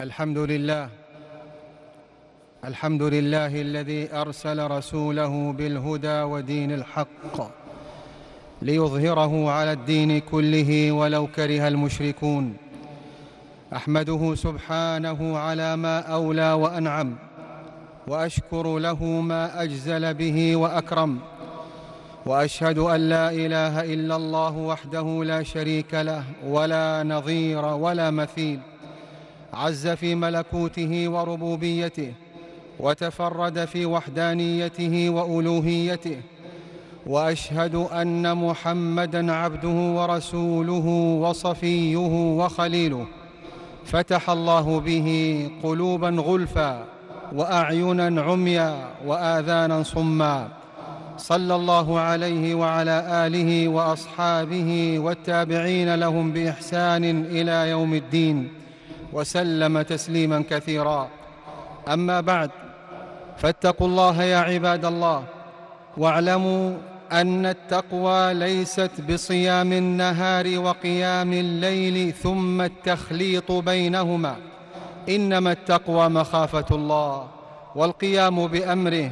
الحمد لله الذي أرسل رسوله بالهدى ودين الحق ليظهره على الدين كله ولو كره المشركون. أحمده سبحانه على ما أولى وأنعم، وأشكر له ما أجزل به وأكرم، وأشهد أن لا إله إلا الله وحده لا شريك له ولا نظير ولا مثيل، عز في ملكوته وربوبيته، وتفرد في وحدانيته وألوهيته، وأشهد أن محمدًا عبده ورسوله وصفيه وخليله، فتح الله به قلوبًا غلفًا وأعينًا عميا وآذانًا صما، صلى الله عليه وعلى آله وأصحابه والتابعين لهم بإحسان إلى يوم الدين وسلم تسليما كثيرا. أما بعد، فاتقوا الله يا عباد الله، واعلموا أن التقوى ليست بصيام النهار وقيام الليل ثم التخليط بينهما، إنما التقوى مخافة الله والقيام بأمره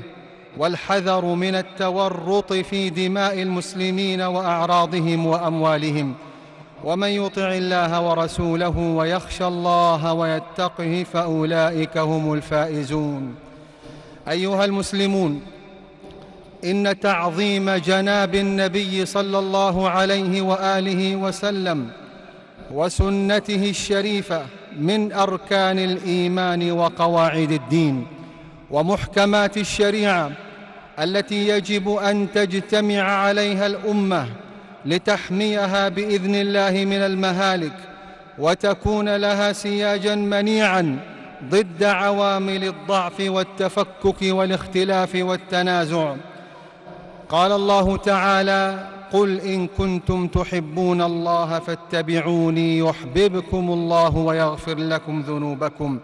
والحذر من التورط في دماء المسلمين وأعراضهم وأموالهم. ومن يطع الله ورسوله ويخشى الله ويتقه فأولئك هم الفائزون. أيها المسلمون، إن تعظيم جناب النبي صلى الله عليه وآله وسلم وسنته الشريفة من أركان الإيمان وقواعد الدين ومحكمات الشريعة التي يجب أن تجتمع عليها الأمة لتحميها بإذن الله من المهالك، وتكون لها سياجًا منيعًا ضد عوامل الضعف والتفكك والاختلاف والتنازع. قال الله تعالى: قل إن كنتم تحبون الله فاتبعوني يحببكم الله ويغفر لكم ذنوبكم.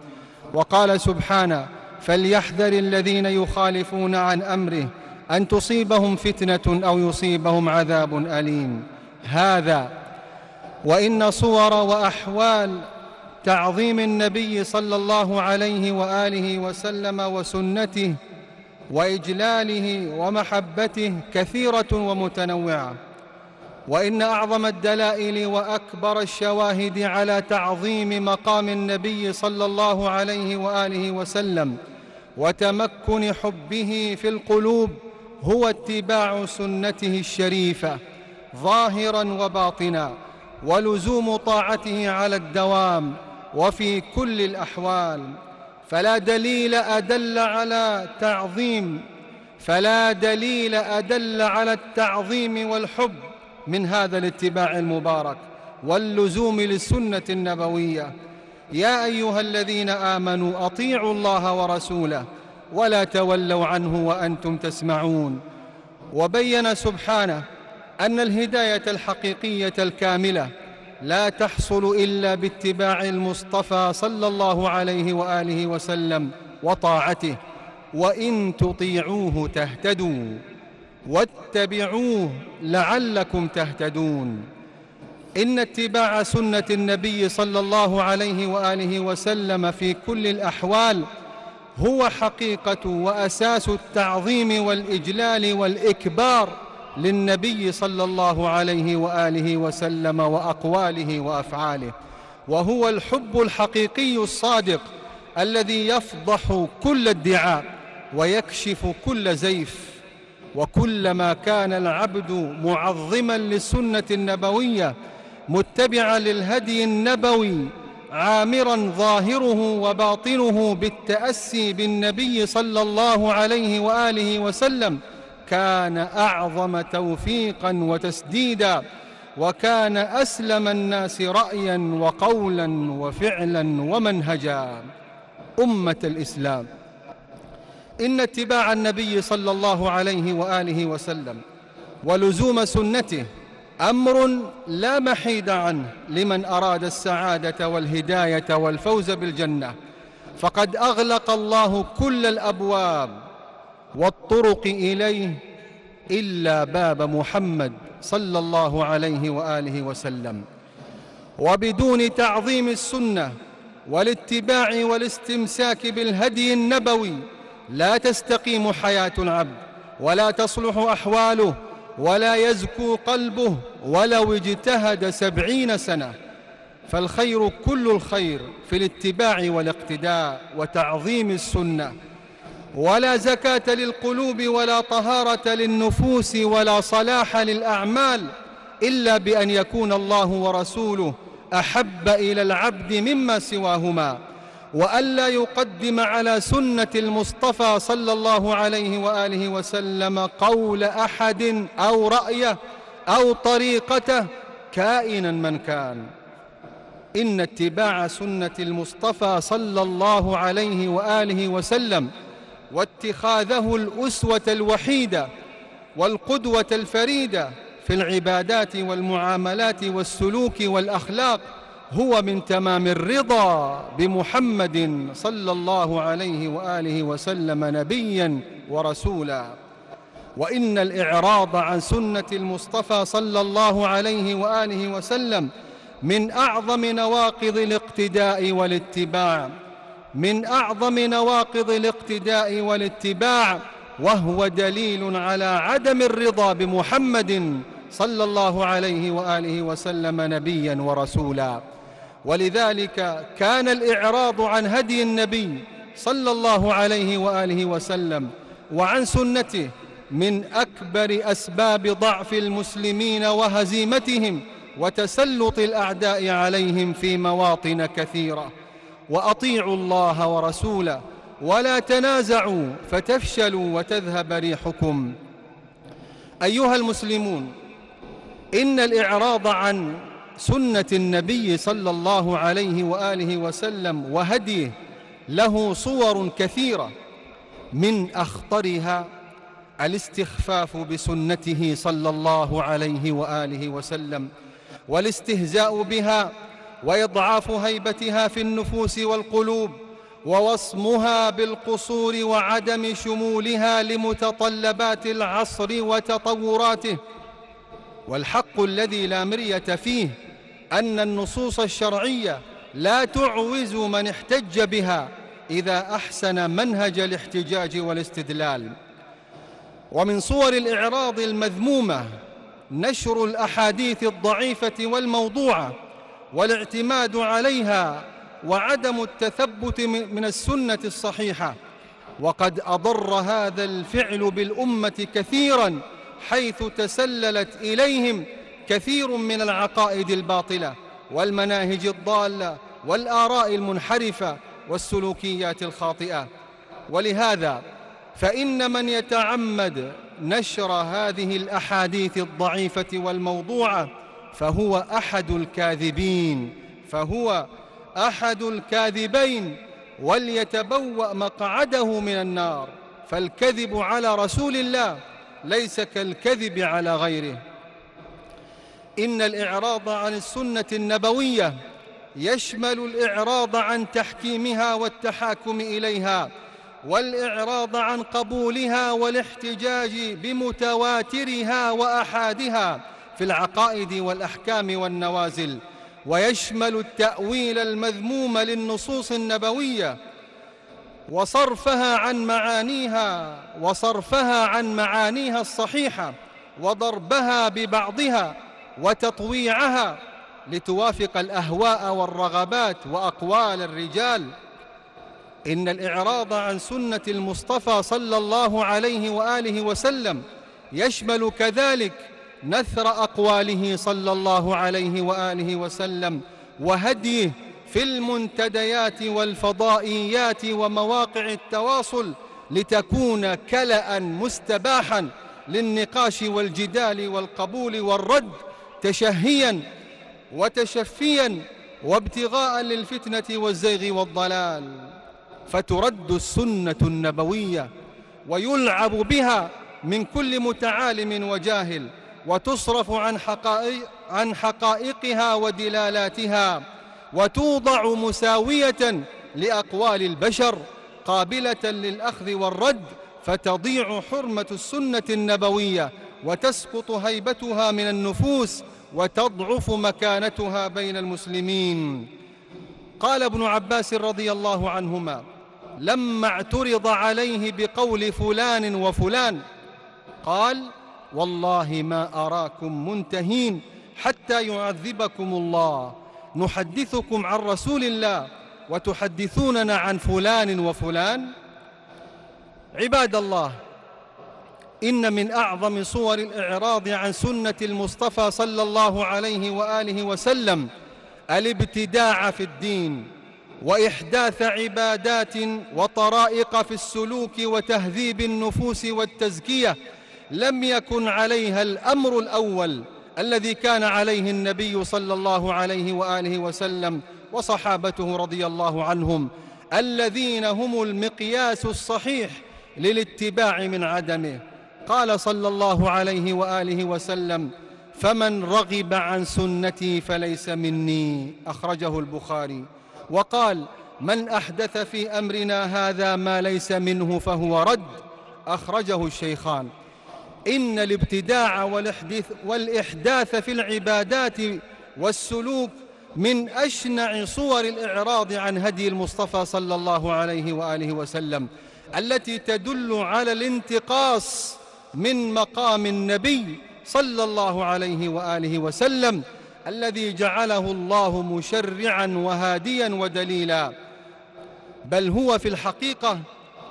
وقال سبحانه: فليحذر الذين يخالفون عن أمره أن تصيبهم فتنة أو يصيبهم عذاب أليم. هذا وإن صور وأحوال تعظيم النبي صلى الله عليه وآله وسلم وسنته وإجلاله ومحبته كثيرة ومتنوعة، وإن أعظم الدلائل وأكبر الشواهد على تعظيم مقام النبي صلى الله عليه وآله وسلم وتمكن حبه في القلوب هو اتباع سنته الشريفة ظاهرًا وباطنًا، ولزوم طاعته على الدوام وفي كل الأحوال. فلا دليل أدل على التعظيم والحب من هذا الاتباع المبارك واللزوم للسنة النبوية. يا أيها الذين آمنوا أطيعوا الله ورسوله ولا تولوا عنه وأنتم تسمعون. وبين سبحانه أن الهداية الحقيقية الكاملة لا تحصل إلا باتباع المصطفى صلى الله عليه وآله وسلم وطاعته، وإن تطيعوه تهتدوا واتبعوه لعلكم تهتدون. إن اتباع سنة النبي صلى الله عليه وآله وسلم في كل الأحوال هو حقيقة وأساس التعظيم والإجلال والإكبار للنبي صلى الله عليه وآله وسلم وأقواله وأفعاله، وهو الحب الحقيقي الصادق الذي يفضح كل ادعاء ويكشف كل زيف. وكلما كان العبد معظمًا للسنة النبوية متبعًا للهدي النبوي عامرًا ظاهره وباطنه بالتأسي بالنبي صلى الله عليه وآله وسلم كان أعظم توفيقًا وتسديدًا، وكان أسلم الناس رأيًا وقولًا وفعلًا ومنهجًا. أمة الإسلام، إن اتباع النبي صلى الله عليه وآله وسلم ولزوم سنته أمر لا محيد عنه لمن أراد السعادة والهداية والفوز بالجنة، فقد أغلق الله كل الأبواب والطرق إليه إلا باب محمد صلى الله عليه وآله وسلم. وبدون تعظيم السنة والاتباع والاستمساك بالهدي النبوي لا تستقيم حياة العبد، ولا تصلح أحواله، ولا يزكو قلبه ولو اجتهد 70 سنة. فالخير كل الخير في الاتباع والاقتداء وتعظيم السنة. ولا زكاة للقلوب ولا طهارة للنفوس ولا صلاح للأعمال إلا بأن يكون الله ورسوله أحب إلى العبد مما سواهما، وألا يقدم على سنة المصطفى صلى الله عليه وآله وسلم قول أحد أو رأيه أو طريقته كائنا من كان. إن اتباع سنة المصطفى صلى الله عليه وآله وسلم واتخاذه الأسوة الوحيدة والقدوة الفريدة في العبادات والمعاملات والسلوك والأخلاق هو من تمام الرضا بمحمد صلى الله عليه وآله وسلم نبيا ورسولا. وإن الإعراض عن سنة المصطفى صلى الله عليه وآله وسلم من أعظم نواقض الاقتداء والاتباع، وهو دليل على عدم الرضا بمحمد صلى الله عليه وآله وسلم نبيا ورسولا. ولذلك كان الإعراض عن هدي النبي صلى الله عليه وآله وسلم وعن سنته من أكبر أسباب ضعف المسلمين وهزيمتهم وتسلط الأعداء عليهم في مواطن كثيرة. وأطيعوا الله ورسوله ولا تنازعوا فتفشلوا وتذهب ريحكم. أيها المسلمون، إن الإعراض عن سنة النبي صلى الله عليه وآله وسلم وهديه له صور كثيرة، من أخطرها الاستخفاف بسنته صلى الله عليه وآله وسلم، والاستهزاء بها، وإضعاف هيبتها في النفوس والقلوب، ووصمها بالقصور، وعدم شمولها لمتطلبات العصر وتطوراته. والحق الذي لا مرية فيه أن النصوص الشرعية لا تعوز من احتج بها إذا أحسن منهج الاحتجاج والاستدلال. ومن صور الإعراض المذمومة نشر الأحاديث الضعيفة والموضوعة والاعتماد عليها، وعدم التثبت من السنة الصحيحة. وقد أضر هذا الفعل بالأمة كثيرا، حيث تسللت إليهم كثير من العقائد الباطلة والمناهج الضالة والآراء المنحرفة والسلوكيات الخاطئة. ولهذا فإن من يتعمد نشر هذه الأحاديث الضعيفة والموضوعة فهو أحد الكاذبين، وليتبوأ مقعده من النار. فالكذب على رسول الله ليس كالكذب على غيره. إن الإعراض عن السنة النبوية يشمل الإعراض عن تحكيمها والتحاكم إليها، والإعراض عن قبولها والاحتجاج بمتواترها وأحادها في العقائد والأحكام والنوازل. ويشمل التأويل المذموم للنصوص النبوية وصرفها عن معانيها الصحيحة، وضربها ببعضها وتطويعها لتوافق الأهواء والرغبات وأقوال الرجال. إن الإعراض عن سنة المصطفى صلى الله عليه وآله وسلم يشمل كذلك نثر أقواله صلى الله عليه وآله وسلم وهديه في المنتديات والفضائيات ومواقع التواصل، لتكون كلأ مستباحا للنقاش والجدال والقبول والرد، تشهيا وتشفيا وابتغاء للفتنة والزيغ والضلال. فترد السنة النبوية ويلعب بها من كل متعالم وجاهل، وتصرف عن حقائقها ودلالاتها، وتوضع مساوية لأقوال البشر قابلة للأخذ والرد، فتضيع حرمة السنة النبوية وتسقط هيبتها من النفوس وتضعف مكانتها بين المسلمين. قال ابن عباس رضي الله عنهما: لما اعترض عليه بقول فلان وفلان قال: والله ما أراكم منتهين حتى يعذبكم الله، نحدثكم عن رسول الله وتحدثوننا عن فلان وفلان. عباد الله، إن من أعظم صور الإعراض عن سنة المصطفى صلى الله عليه وآله وسلم الابتداع في الدين، وإحداث عبادات وطرائق في السلوك وتهذيب النفوس والتزكية لم يكن عليها الأمر الأول الذي كان عليه النبي صلى الله عليه وآله وسلم وصحابته رضي الله عنهم، الذين هم المقياس الصحيح للاتباع من عدمه. قال صلى الله عليه وآله وسلم: فمن رغب عن سنتي فليس مني، أخرجه البخاري. وقال: من أحدث في أمرنا هذا ما ليس منه فهو رد، أخرجه الشيخان. إن الابتداع والإحداث في العبادات والسلوك من أشنع صور الإعراض عن هدي المصطفى صلى الله عليه وآله وسلم، التي تدل على الانتقاص من مقام النبي صلى الله عليه وآله وسلم الذي جعله الله مشرعا وهاديا ودليلا، بل هو في الحقيقة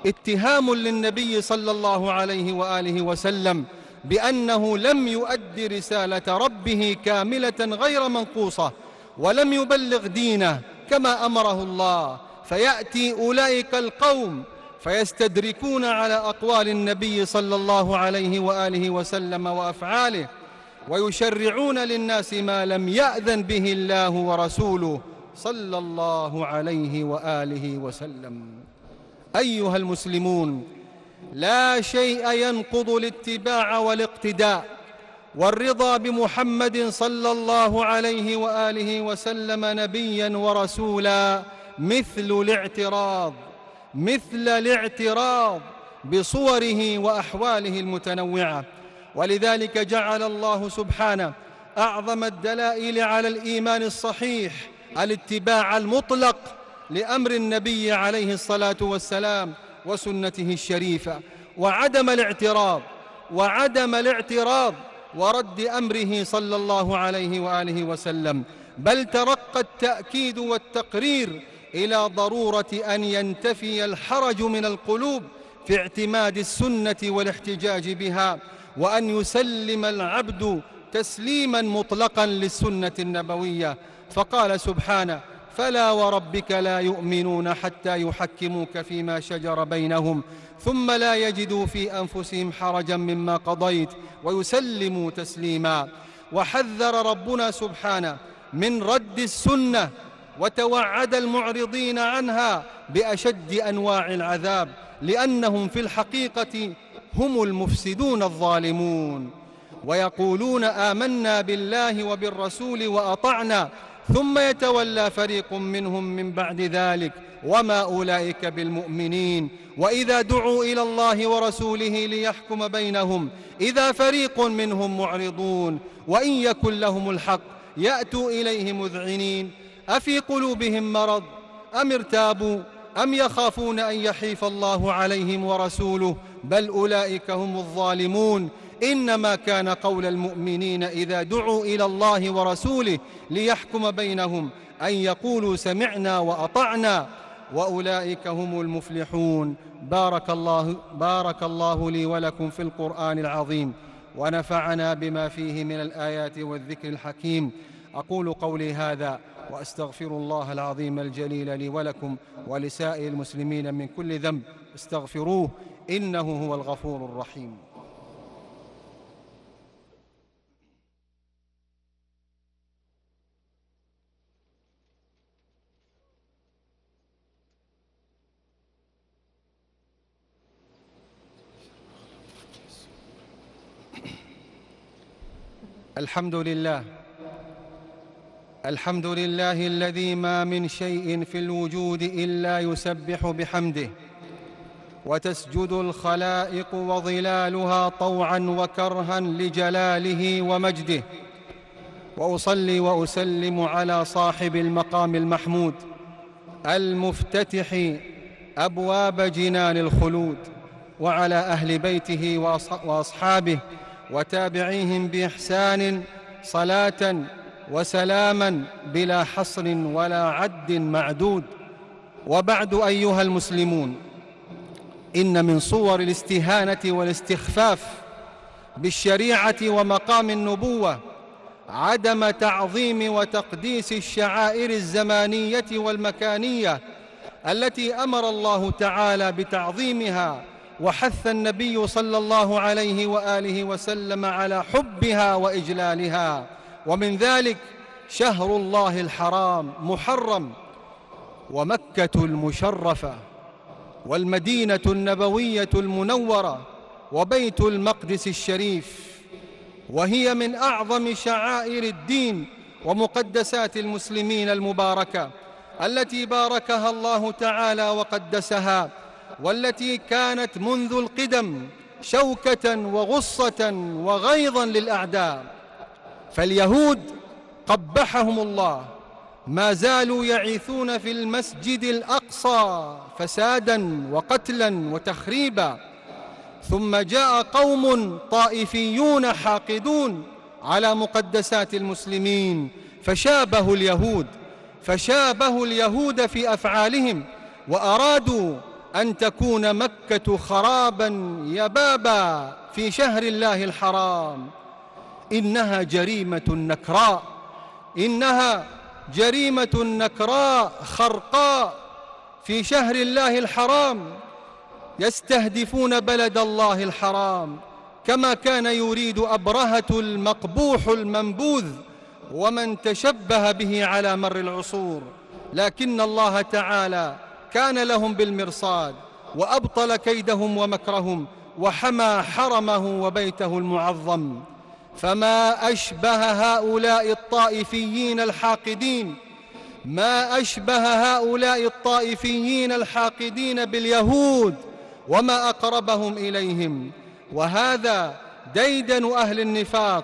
اتهام للنبي صلى الله عليه وآله وسلم بأنه لم يؤدي رسالة ربه كاملة غير منقوصة، ولم يبلغ دينه كما أمره الله، فيأتي أولئك القوم فيستدركون على أقوال النبي صلى الله عليه وآله وسلم وأفعاله، ويشرعون للناس ما لم يأذن به الله ورسوله صلى الله عليه وآله وسلم. أيها المسلمون، لا شيء ينقض الاتباع والاقتداء والرضا بمحمد صلى الله عليه وآله وسلم نبيا ورسولا مثل الاعتراض بصوره وأحواله المتنوعة. ولذلك جعل الله سبحانه أعظم الدلائل على الإيمان الصحيح الاتباع المطلق لأمر النبي عليه الصلاة والسلام وسنته الشريفة، وعدم الاعتراض ورد أمره صلى الله عليه وآله وسلم، بل ترقى التأكيد والتقرير إلى ضرورة أن ينتفي الحرج من القلوب في اعتماد السنة والاحتجاج بها، وأن يسلم العبد تسليما مطلقا للسنة النبوية. فقال سبحانه: فلا وربك لا يؤمنون حتى يحكموك فيما شجر بينهم ثم لا يجدوا في أنفسهم حرجا مما قضيت ويسلموا تسليما. وحذر ربنا سبحانه من رد السنة، وتوعد المعرضين عنها بأشد أنواع العذاب، لأنهم في الحقيقة هم المفسدون الظالمون، ويقولون: آمنا بالله وبالرسول وأطعنا، ثم يتولى فريق منهم من بعد ذلك وما أولئك بالمؤمنين. وإذا دعوا إلى الله ورسوله ليحكم بينهم إذا فريق منهم معرضون، وإن يكن لهم الحق يأتوا إليه مذعنين. أفي قلوبهم مرض أم ارتابوا أم يخافون أن يحيف الله عليهم ورسوله، بل أولئك هم الظالمون. إنما كان قول المؤمنين إذا دعوا إلى الله ورسوله ليحكم بينهم أن يقولوا سمعنا وأطعنا، وأولئك هم المفلحون. بارك الله لي ولكم في القرآن العظيم، ونفعنا بما فيه من الآيات والذكر الحكيم. أقول قولي هذا وأستغفر الله العظيم الجليل لي ولكم ولسائر المسلمين من كل ذنب، استغفروه إنه هو الغفور الرحيم. الحمد لله الذي ما من شيء في الوجود إلا يسبح بحمده، وتسجد الخلائق وظلالها طوعا وكرها لجلاله ومجده. وأصلي وأسلم على صاحب المقام المحمود المفتتح أبواب جنان الخلود، وعلى أهل بيته وأصحابه وتابعيهم بإحسان صلاة وسلاما بلا حصر ولا عد معدود. وبعد أيها المسلمون، إن من صور الاستهانة والاستخفاف بالشريعة ومقام النبوة عدم تعظيم وتقديس الشعائر الزمانية والمكانية التي أمر الله تعالى بتعظيمها، وحث النبي صلى الله عليه وآله وسلم على حبها وإجلالها. ومن ذلك شهر الله الحرام محرم، ومكة المشرفة، والمدينة النبوية المنورة، وبيت المقدس الشريف، وهي من أعظم شعائر الدين ومقدسات المسلمين المباركة التي باركها الله تعالى وقدسها، والتي كانت منذ القدم شوكة وغصة وغيظا للأعداء. فاليهود قبحهم الله ما زالوا يعيثون في المسجد الأقصى فسادا وقتلا وتخريبا، ثم جاء قوم طائفيون حاقدون على مقدسات المسلمين فشابهوا اليهود في أفعالهم، وأرادوا أن تكون مكة خرابا يبابا في شهر الله الحرام. إنها جريمة نكراء، إنها جريمة نكراء خرقاء في شهر الله الحرام، يستهدفون بلد الله الحرام كما كان يريد أبرهة المقبوح المنبوذ ومن تشبه به على مر العصور، لكن الله تعالى كان لهم بالمرصاد وأبطل كيدهم ومكرهم وحمى حرمه وبيته المعظم. فما أشبه هؤلاء الطائفيين الحاقدين باليهود، وما أقربهم إليهم. وهذا ديدن أهل النفاق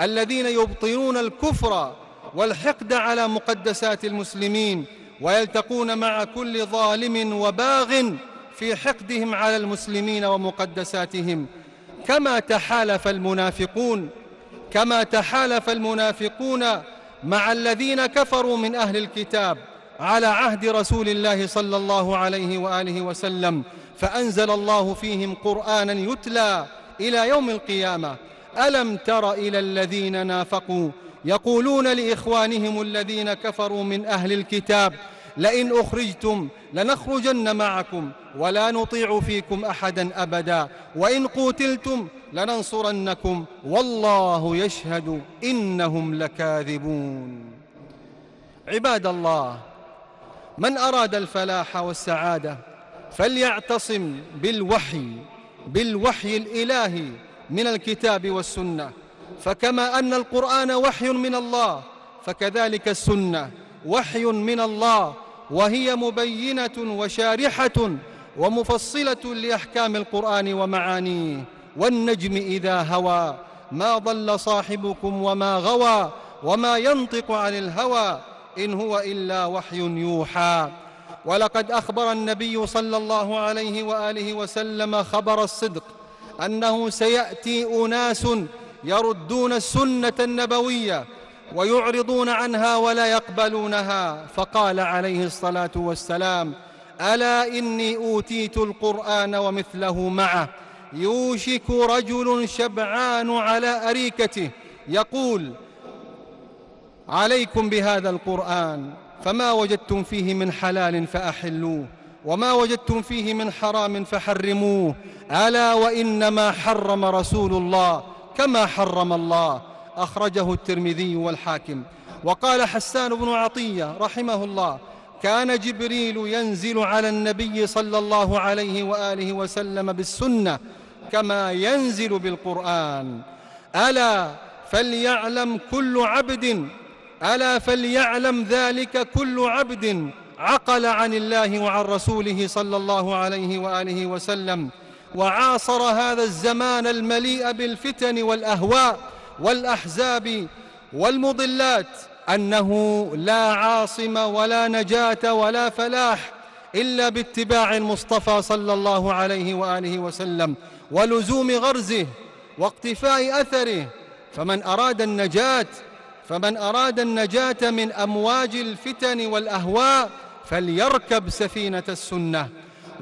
الذين يبطلون الكفر والحقد على مقدسات المسلمين، ويلتقون مع كل ظالم وباغ في حقدهم على المسلمين ومقدساتهم، كما تحالف المنافقون مع الذين كفروا من أهل الكتاب على عهد رسول الله صلى الله عليه وآله وسلم، فأنزل الله فيهم قرآنا يتلى إلى يوم القيامة. ألم تر إلى الذين نافقوا يقولون لإخوانهم الذين كفروا من أهل الكتاب لئن أخرجتم لنخرجن معكم ولا نطيع فيكم أحدا أبدا وإن قتلتم لننصرنكم والله يشهد إنهم لكاذبون. عباد الله، من أراد الفلاح والسعادة فليعتصم بالوحي الإلهي من الكتاب والسنة، فكما أن القرآن وحي من الله فكذلك السنة وحي من الله، وهي مبينة وشارحة ومفصلة لأحكام القرآن ومعانيه. والنجم إذا هوى ما ضل صاحبكم وما غوى وما ينطق عن الهوى إن هو إلا وحي يوحى. ولقد أخبر النبي صلى الله عليه وآله وسلم خبر الصدق أنه سيأتي أناس يردون السنة النبوية ويعرضون عنها ولا يقبلونها، فقال عليه الصلاة والسلام: ألا إني أوتيت القرآن ومثله معه، يوشك رجل شبعان على أريكته يقول: عليكم بهذا القرآن، فما وجدتم فيه من حلال فأحلوه، وما وجدتم فيه من حرام فحرموه، ألا وإنما حرم رسول الله كما حرم الله. أخرجه الترمذي والحاكم. وقال حسان بن عطية رحمه الله: كان جبريل ينزل على النبي صلى الله عليه وآله وسلم بالسنة كما ينزل بالقرآن. ألا فليعلم ذلك كل عبد عقل عن الله وعن رسوله صلى الله عليه وآله وسلم، وعاصر هذا الزمان المليء بالفتن والأهواء والأحزاب والمضلات، أنه لا عاصم ولا نجاة ولا فلاح إلا باتباع المصطفى صلى الله عليه وآله وسلم ولزوم غرزه واقتفاء أثره. فمن أراد النجاة من أمواج الفتن والأهواء فليركب سفينة السنة.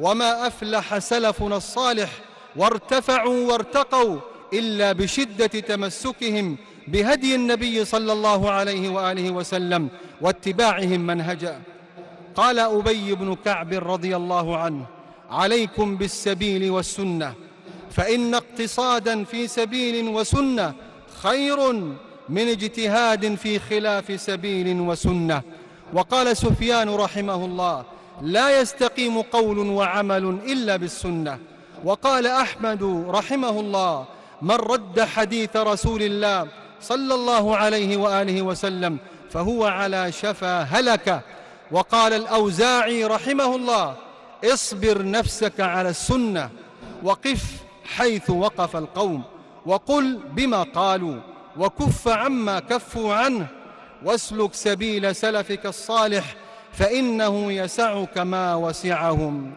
وما أفلح سلفنا الصالح وارتفعوا وارتقوا إلا بشدة تمسكهم بهدي النبي صلى الله عليه وآله وسلم واتباعهم منهجا. قال أبي بن كعب رضي الله عنه: عليكم بالسبيل والسنة، فإن اقتصادا في سبيل وسنة خير من اجتهاد في خلاف سبيل وسنة. وقال سفيان رحمه الله: لا يستقيم قول وعمل إلا بالسنة. وقال أحمد رحمه الله: من رد حديث رسول الله صلى الله عليه وآله وسلم فهو على شفا هلك. وقال الأوزاعي رحمه الله: اصبر نفسك على السنة، وقف حيث وقف القوم، وقل بما قالوا، وكف عما كفوا عنه، واسلك سبيل سلفك الصالح فإنه يسعك ما وسعهم.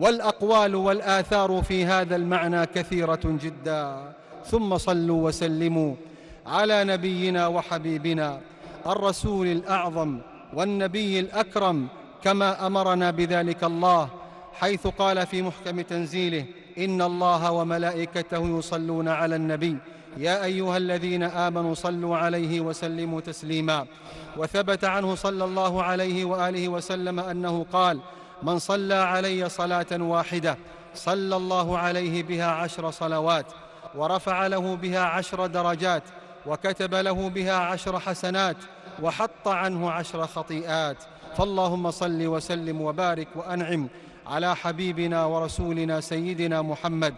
والأقوال والآثار في هذا المعنى كثيرة جدا. ثم صلوا وسلموا على نبينا وحبيبنا الرسول الأعظم والنبي الأكرم، كما أمرنا بذلك الله، حيث قال في محكم تنزيله: إن الله وملائكته يصلون على النبي يا أيها الذين آمنوا صلوا عليه وسلموا تسليما. وثبت عنه صلى الله عليه وآله وسلم أنه قال: من صلى علي صلاة واحدة صلى الله عليه بها 10 صلوات، ورفع له بها 10 درجات، وكتب له بها 10 حسنات، وحط عنه 10 خطيئات. فاللهم صل وسلم وبارك وأنعم على حبيبنا ورسولنا سيدنا محمد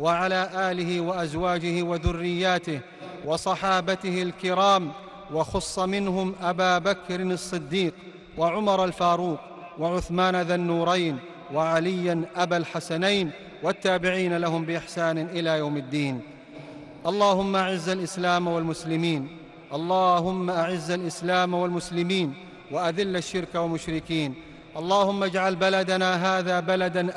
وعلى آله وأزواجه وذرياته وصحابته الكرام، وخص منهم أبا بكر الصديق وعمر الفاروق وعثمان ذا النورين وعليا أبا الحسنين، والتابعين لهم بإحسان إلى يوم الدين. اللهم أعز الإسلام والمسلمين، اللهم أعز الإسلام والمسلمين، وأذل الشرك والمشركين. اللهم اجعل بلدنا هذا بلدا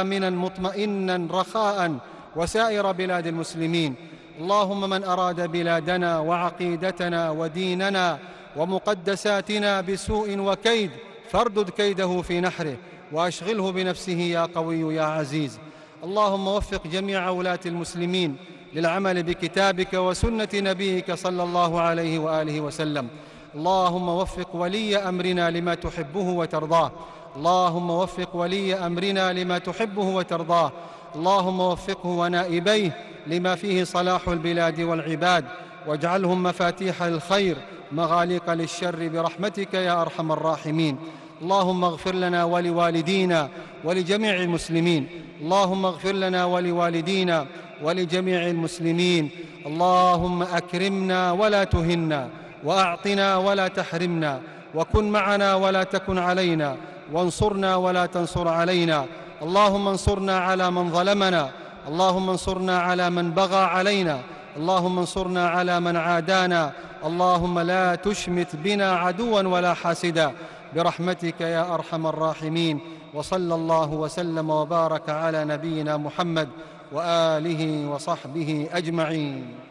آمنا مطمئنا رخاء وسائر بلاد المسلمين. اللهم من أراد بلادنا وعقيدتنا وديننا ومقدساتنا بسوء وكيد فاردد كيده في نحره وأشغله بنفسه يا قوي يا عزيز. اللهم وفق جميع ولاة المسلمين للعمل بكتابك وسنة نبيك صلى الله عليه وآله وسلم. اللهم وفق ولي أمرنا لما تحبه وترضاه. اللهم وفق ولي أمرنا لما تحبه وترضاه. اللهم وفقه ونائبيه لما فيه صلاح البلاد والعباد، واجعلهم مفاتيح الخير مغاليق للشر برحمتك يا أرحم الراحمين. اللهم اغفر لنا ولوالدينا ولجميع المسلمين. اللهم اغفر لنا ولوالدينا ولجميع المسلمين. اللهم أكرمنا ولا تهنا، وأعطنا ولا تحرمنا، وكن معنا ولا تكن علينا، وانصرنا ولا تنصر علينا. اللهم انصرنا على من ظلمنا، اللهم انصرنا على من بغى علينا، اللهم انصرنا على من عادانا. اللهم لا تشمت بنا عدوا ولا حاسدا برحمتك يا أرحم الراحمين. وصلى الله وسلم وبارك على نبينا محمد وآله وصحبه أجمعين.